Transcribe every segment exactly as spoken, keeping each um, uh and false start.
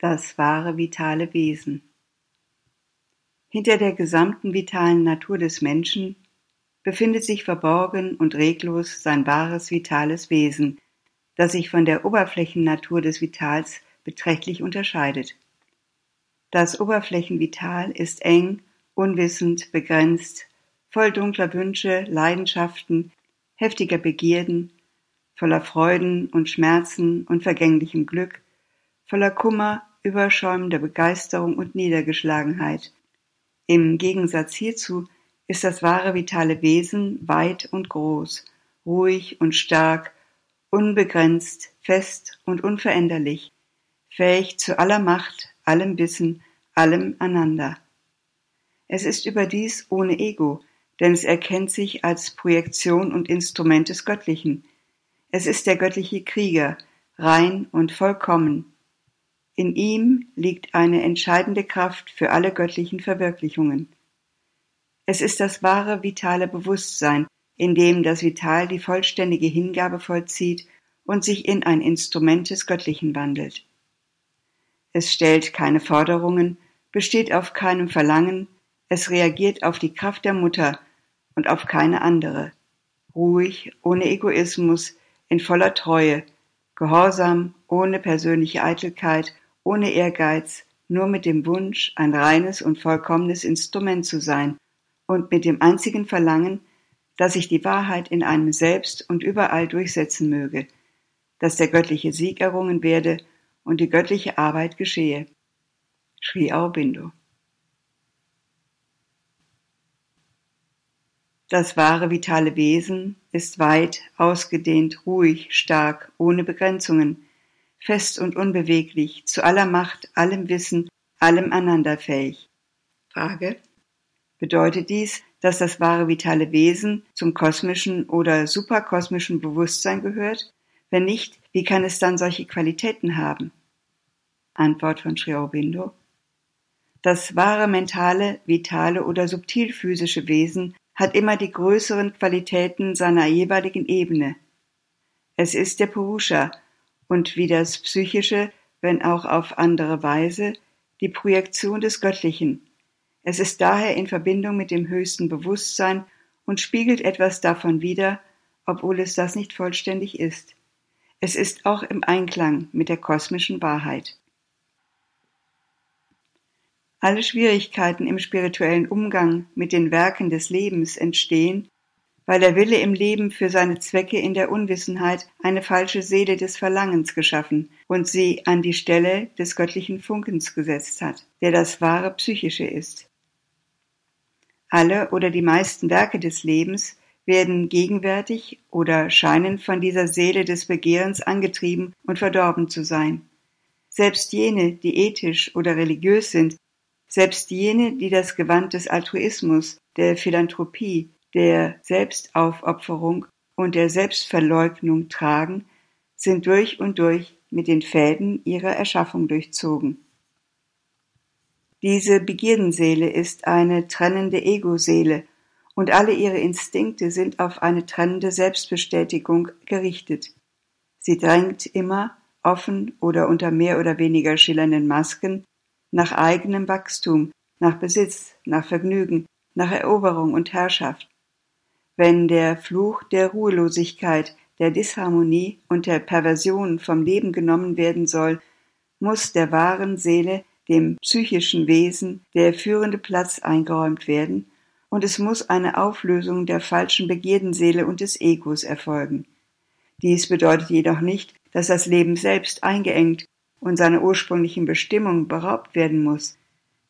das wahre vitale Wesen. Hinter der gesamten vitalen Natur des Menschen befindet sich verborgen und reglos sein wahres vitales Wesen, das sich von der Oberflächennatur des Vitals beträchtlich unterscheidet. Das Oberflächenvital ist eng, unwissend, begrenzt, voll dunkler Wünsche, Leidenschaften, heftiger Begierden, voller Freuden und Schmerzen und vergänglichem Glück, voller Kummer, überschäumender Begeisterung und Niedergeschlagenheit. Im Gegensatz hierzu ist das wahre vitale Wesen weit und groß, ruhig und stark, unbegrenzt, fest und unveränderlich, fähig zu aller Macht, allem Wissen, allem Ananda. Es ist überdies ohne Ego, denn es erkennt sich als Projektion und Instrument des Göttlichen. Es ist der göttliche Krieger, rein und vollkommen. In ihm liegt eine entscheidende Kraft für alle göttlichen Verwirklichungen. Es ist das wahre vitale Bewusstsein, in dem das Vital die vollständige Hingabe vollzieht und sich in ein Instrument des Göttlichen wandelt. Es stellt keine Forderungen, besteht auf keinem Verlangen, es reagiert auf die Kraft der Mutter und auf keine andere. Ruhig, ohne Egoismus, in voller Treue, gehorsam, ohne persönliche Eitelkeit, ohne Ehrgeiz, nur mit dem Wunsch, ein reines und vollkommenes Instrument zu sein und mit dem einzigen Verlangen, dass sich die Wahrheit in einem selbst und überall durchsetzen möge, dass der göttliche Sieg errungen werde und die göttliche Arbeit geschehe. Sri Aurobindo. Das wahre vitale Wesen ist weit, ausgedehnt, ruhig, stark, ohne Begrenzungen, fest und unbeweglich, zu aller Macht, allem Wissen, allem Ananda fähig. Frage: Bedeutet dies, dass das wahre vitale Wesen zum kosmischen oder superkosmischen Bewusstsein gehört? Wenn nicht, wie kann es dann solche Qualitäten haben? Antwort von Sri Aurobindo: Das wahre mentale, vitale oder subtilphysische Wesen hat immer die größeren Qualitäten seiner jeweiligen Ebene. Es ist der Purusha und wie das Psychische, wenn auch auf andere Weise, die Projektion des Göttlichen. Es ist daher in Verbindung mit dem höchsten Bewusstsein und spiegelt etwas davon wider, obwohl es das nicht vollständig ist. Es ist auch im Einklang mit der kosmischen Wahrheit. Alle Schwierigkeiten im spirituellen Umgang mit den Werken des Lebens entstehen, weil der Wille im Leben für seine Zwecke in der Unwissenheit eine falsche Seele des Verlangens geschaffen und sie an die Stelle des göttlichen Funkens gesetzt hat, der das wahre Psychische ist. Alle oder die meisten Werke des Lebens werden gegenwärtig oder scheinen von dieser Seele des Begehrens angetrieben und verdorben zu sein. Selbst jene, die ethisch oder religiös sind, selbst jene, die das Gewand des Altruismus, der Philanthropie, der Selbstaufopferung und der Selbstverleugnung tragen, sind durch und durch mit den Fäden ihrer Erschaffung durchzogen. Diese Begierdenseele ist eine trennende Ego-Seele und alle ihre Instinkte sind auf eine trennende Selbstbestätigung gerichtet. Sie drängt immer, offen oder unter mehr oder weniger schillernden Masken, nach eigenem Wachstum, nach Besitz, nach Vergnügen, nach Eroberung und Herrschaft. Wenn der Fluch der Ruhelosigkeit, der Disharmonie und der Perversion vom Leben genommen werden soll, muss der wahren Seele, dem psychischen Wesen, der führende Platz eingeräumt werden und es muss eine Auflösung der falschen Begierdenseele und des Egos erfolgen. Dies bedeutet jedoch nicht, dass das Leben selbst eingeengt und seiner ursprünglichen Bestimmung beraubt werden muss.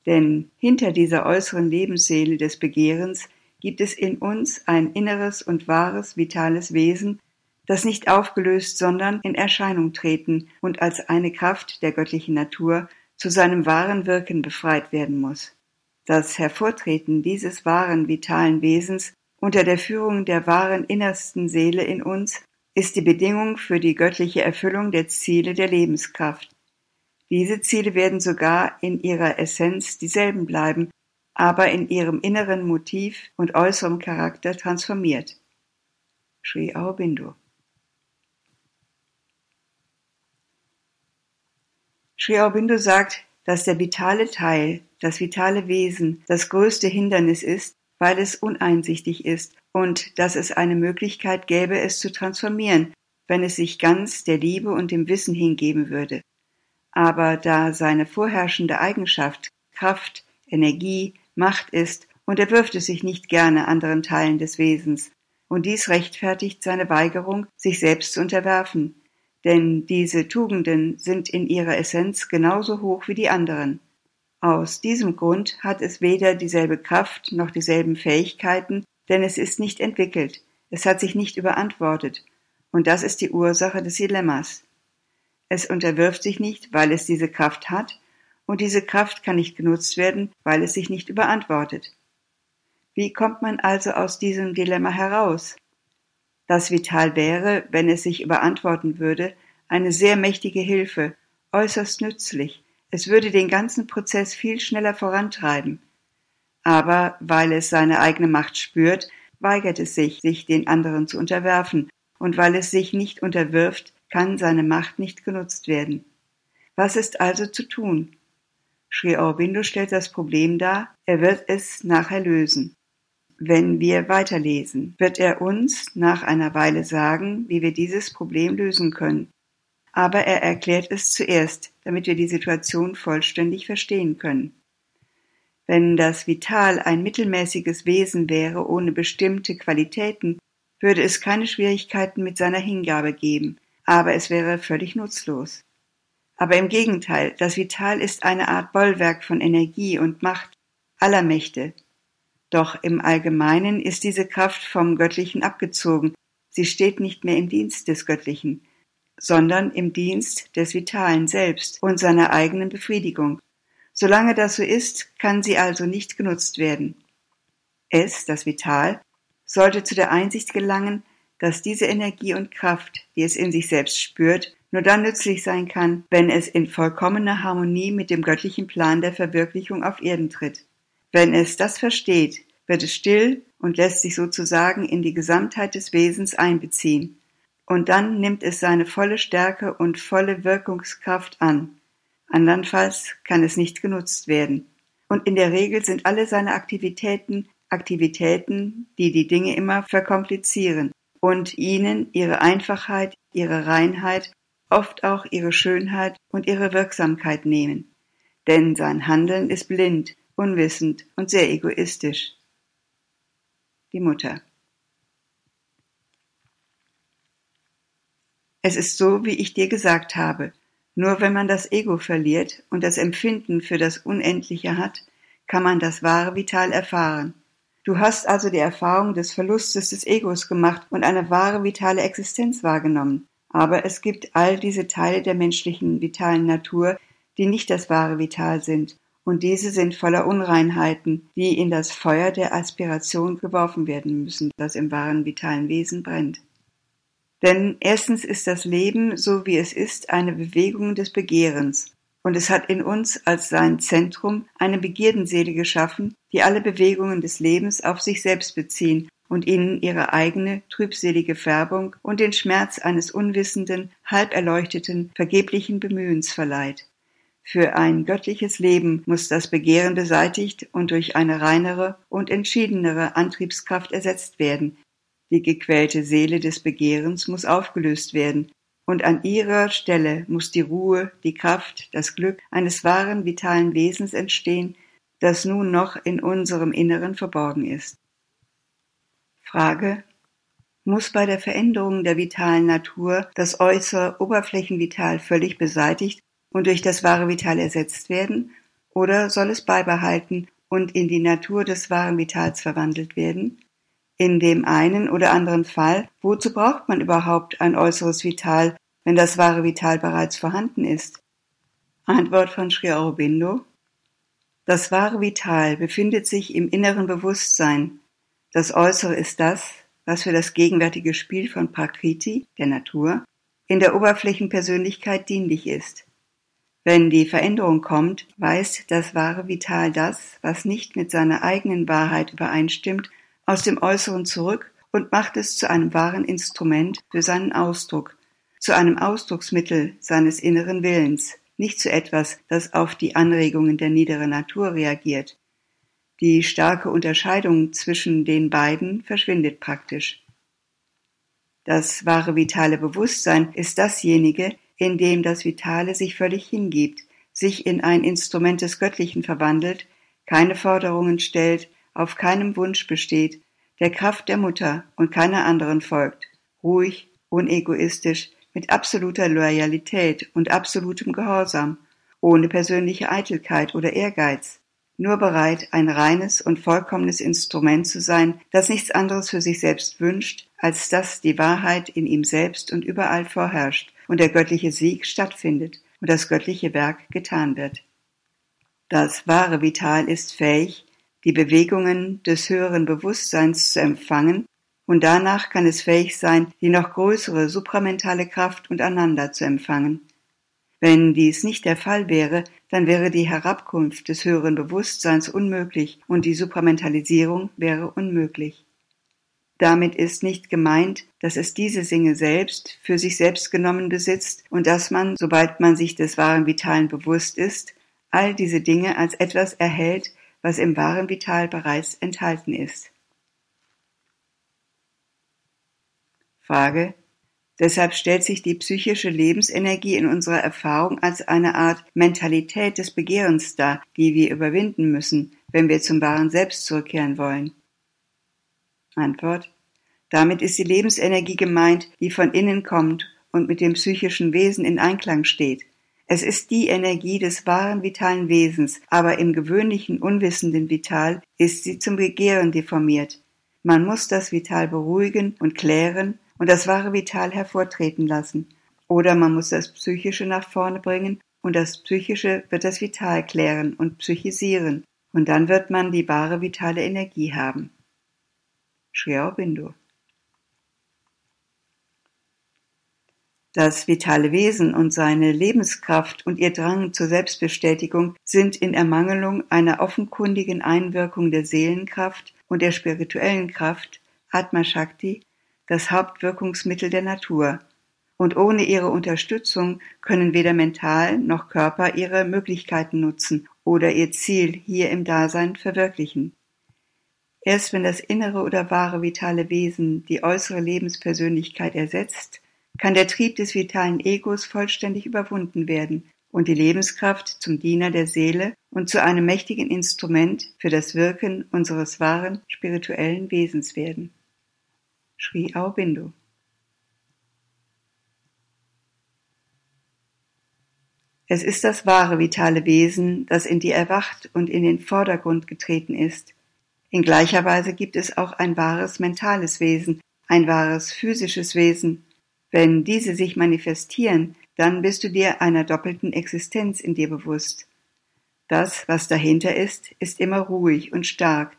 Denn hinter dieser äußeren Lebensseele des Begehrens gibt es in uns ein inneres und wahres, vitales Wesen, das nicht aufgelöst, sondern in Erscheinung treten und als eine Kraft der göttlichen Natur zu seinem wahren Wirken befreit werden muss. Das Hervortreten dieses wahren, vitalen Wesens unter der Führung der wahren, innersten Seele in uns ist die Bedingung für die göttliche Erfüllung der Ziele der Lebenskraft. Diese Ziele werden sogar in ihrer Essenz dieselben bleiben, aber in ihrem inneren Motiv und äußerem Charakter transformiert. Sri Aurobindo. Sri Aurobindo sagt, dass der vitale Teil, das vitale Wesen, das größte Hindernis ist, weil es uneinsichtig ist und dass es eine Möglichkeit gäbe, es zu transformieren, wenn es sich ganz der Liebe und dem Wissen hingeben würde. Aber da seine vorherrschende Eigenschaft Kraft, Energie, Macht ist, unterwirft es sich nicht gerne anderen Teilen des Wesens, und dies rechtfertigt seine Weigerung, sich selbst zu unterwerfen, denn diese Tugenden sind in ihrer Essenz genauso hoch wie die anderen. Aus diesem Grund hat es weder dieselbe Kraft noch dieselben Fähigkeiten, denn es ist nicht entwickelt, es hat sich nicht überantwortet, und das ist die Ursache des Dilemmas. Es unterwirft sich nicht, weil es diese Kraft hat, und diese Kraft kann nicht genutzt werden, weil es sich nicht überantwortet. Wie kommt man also aus diesem Dilemma heraus? Das vital wäre, wenn es sich überantworten würde, eine sehr mächtige Hilfe, äußerst nützlich. Es würde den ganzen Prozess viel schneller vorantreiben. Aber weil es seine eigene Macht spürt, weigert es sich, sich den anderen zu unterwerfen. Und weil es sich nicht unterwirft, kann seine Macht nicht genutzt werden. Was ist also zu tun? Sri Aurobindo stellt das Problem dar, er wird es nachher lösen. Wenn wir weiterlesen, wird er uns nach einer Weile sagen, wie wir dieses Problem lösen können. Aber er erklärt es zuerst, damit wir die Situation vollständig verstehen können. Wenn das Vital ein mittelmäßiges Wesen wäre ohne bestimmte Qualitäten, würde es keine Schwierigkeiten mit seiner Hingabe geben, aber es wäre völlig nutzlos. Aber im Gegenteil, das Vital ist eine Art Bollwerk von Energie und Macht aller Mächte. Doch im Allgemeinen ist diese Kraft vom Göttlichen abgezogen. Sie steht nicht mehr im Dienst des Göttlichen, sondern im Dienst des Vitalen selbst und seiner eigenen Befriedigung. Solange das so ist, kann sie also nicht genutzt werden. Es, das Vital, sollte zu der Einsicht gelangen, dass diese Energie und Kraft, die es in sich selbst spürt, nur dann nützlich sein kann, wenn es in vollkommener Harmonie mit dem göttlichen Plan der Verwirklichung auf Erden tritt. Wenn es das versteht, wird es still und lässt sich sozusagen in die Gesamtheit des Wesens einbeziehen. Und dann nimmt es seine volle Stärke und volle Wirkungskraft an. Andernfalls kann es nicht genutzt werden. Und in der Regel sind alle seine Aktivitäten Aktivitäten, die die Dinge immer verkomplizieren und ihnen ihre Einfachheit, ihre Reinheit, oft auch ihre Schönheit und ihre Wirksamkeit nehmen. Denn sein Handeln ist blind, unwissend und sehr egoistisch. Die Mutter. Es ist so, wie ich dir gesagt habe. Nur wenn man das Ego verliert und das Empfinden für das Unendliche hat, kann man das wahre Vital erfahren. Du hast also die Erfahrung des Verlustes des Egos gemacht und eine wahre vitale Existenz wahrgenommen. Aber es gibt all diese Teile der menschlichen vitalen Natur, die nicht das wahre Vital sind, und diese sind voller Unreinheiten, die in das Feuer der Aspiration geworfen werden müssen, das im wahren vitalen Wesen brennt. Denn erstens ist das Leben, so wie es ist, eine Bewegung des Begehrens, und es hat in uns als sein Zentrum eine Begierdenseele geschaffen, die alle Bewegungen des Lebens auf sich selbst beziehen und ihnen ihre eigene, trübselige Färbung und den Schmerz eines unwissenden, halb erleuchteten, vergeblichen Bemühens verleiht. Für ein göttliches Leben muss das Begehren beseitigt und durch eine reinere und entschiedenere Antriebskraft ersetzt werden. Die gequälte Seele des Begehrens muss aufgelöst werden, und an ihrer Stelle muss die Ruhe, die Kraft, das Glück eines wahren, vitalen Wesens entstehen, das nun noch in unserem Inneren verborgen ist. Frage: Muss bei der Veränderung der vitalen Natur das äußere Oberflächenvital völlig beseitigt und durch das wahre Vital ersetzt werden, oder soll es beibehalten und in die Natur des wahren Vitals verwandelt werden? In dem einen oder anderen Fall, wozu braucht man überhaupt ein äußeres Vital, wenn das wahre Vital bereits vorhanden ist? Antwort von Sri Aurobindo: Das wahre Vital befindet sich im inneren Bewusstsein. Das Äußere ist das, was für das gegenwärtige Spiel von Prakriti, der Natur, in der Oberflächenpersönlichkeit dienlich ist. Wenn die Veränderung kommt, weist das wahre Vital das, was nicht mit seiner eigenen Wahrheit übereinstimmt, aus dem Äußeren zurück und macht es zu einem wahren Instrument für seinen Ausdruck, zu einem Ausdrucksmittel seines inneren Willens, nicht zu etwas, das auf die Anregungen der niederen Natur reagiert. Die starke Unterscheidung zwischen den beiden verschwindet praktisch. Das wahre vitale Bewusstsein ist dasjenige, in dem das Vitale sich völlig hingibt, sich in ein Instrument des Göttlichen verwandelt, keine Forderungen stellt, auf keinem Wunsch besteht, der Kraft der Mutter und keiner anderen folgt, ruhig, unegoistisch, mit absoluter Loyalität und absolutem Gehorsam, ohne persönliche Eitelkeit oder Ehrgeiz, nur bereit, ein reines und vollkommenes Instrument zu sein, das nichts anderes für sich selbst wünscht, als dass die Wahrheit in ihm selbst und überall vorherrscht und der göttliche Sieg stattfindet und das göttliche Werk getan wird. Das wahre Vital ist fähig, die Bewegungen des höheren Bewusstseins zu empfangen, und danach kann es fähig sein, die noch größere supramentale Kraft und Ananda zu empfangen. Wenn dies nicht der Fall wäre, dann wäre die Herabkunft des höheren Bewusstseins unmöglich und die Supramentalisierung wäre unmöglich. Damit ist nicht gemeint, dass es diese Dinge selbst für sich selbst genommen besitzt und dass man, sobald man sich des wahren Vitalen bewusst ist, all diese Dinge als etwas erhält, was im wahren Vital bereits enthalten ist. Frage: Deshalb stellt sich die psychische Lebensenergie in unserer Erfahrung als eine Art Mentalität des Begehrens dar, die wir überwinden müssen, wenn wir zum wahren Selbst zurückkehren wollen. Antwort: Damit ist die Lebensenergie gemeint, die von innen kommt und mit dem psychischen Wesen in Einklang steht. Es ist die Energie des wahren vitalen Wesens, aber im gewöhnlichen, unwissenden Vital ist sie zum Begehren deformiert. Man muss das Vital beruhigen und klären und das wahre Vital hervortreten lassen. Oder man muss das Psychische nach vorne bringen und das Psychische wird das Vital klären und psychisieren. Und dann wird man die wahre vitale Energie haben. Sri Aurobindo. Das vitale Wesen und seine Lebenskraft und ihr Drang zur Selbstbestätigung sind in Ermangelung einer offenkundigen Einwirkung der Seelenkraft und der spirituellen Kraft, Atma Shakti, das Hauptwirkungsmittel der Natur. Und ohne ihre Unterstützung können weder mental noch Körper ihre Möglichkeiten nutzen oder ihr Ziel hier im Dasein verwirklichen. Erst wenn das innere oder wahre vitale Wesen die äußere Lebenspersönlichkeit ersetzt, kann der Trieb des vitalen Egos vollständig überwunden werden und die Lebenskraft zum Diener der Seele und zu einem mächtigen Instrument für das Wirken unseres wahren spirituellen Wesens werden. Sri Aurobindo. Es ist das wahre vitale Wesen, das in dir erwacht und in den Vordergrund getreten ist. In gleicher Weise gibt es auch ein wahres mentales Wesen, ein wahres physisches Wesen. Wenn diese sich manifestieren, dann bist du dir einer doppelten Existenz in dir bewusst. Das, was dahinter ist, ist immer ruhig und stark.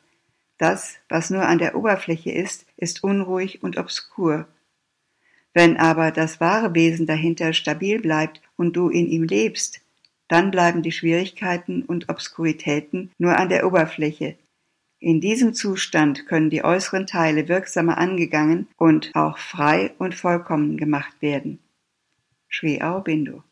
Das, was nur an der Oberfläche ist, ist unruhig und obskur. Wenn aber das wahre Wesen dahinter stabil bleibt und du in ihm lebst, dann bleiben die Schwierigkeiten und Obskuritäten nur an der Oberfläche. In diesem Zustand können die äußeren Teile wirksamer angegangen und auch frei und vollkommen gemacht werden. Sri Aurobindo.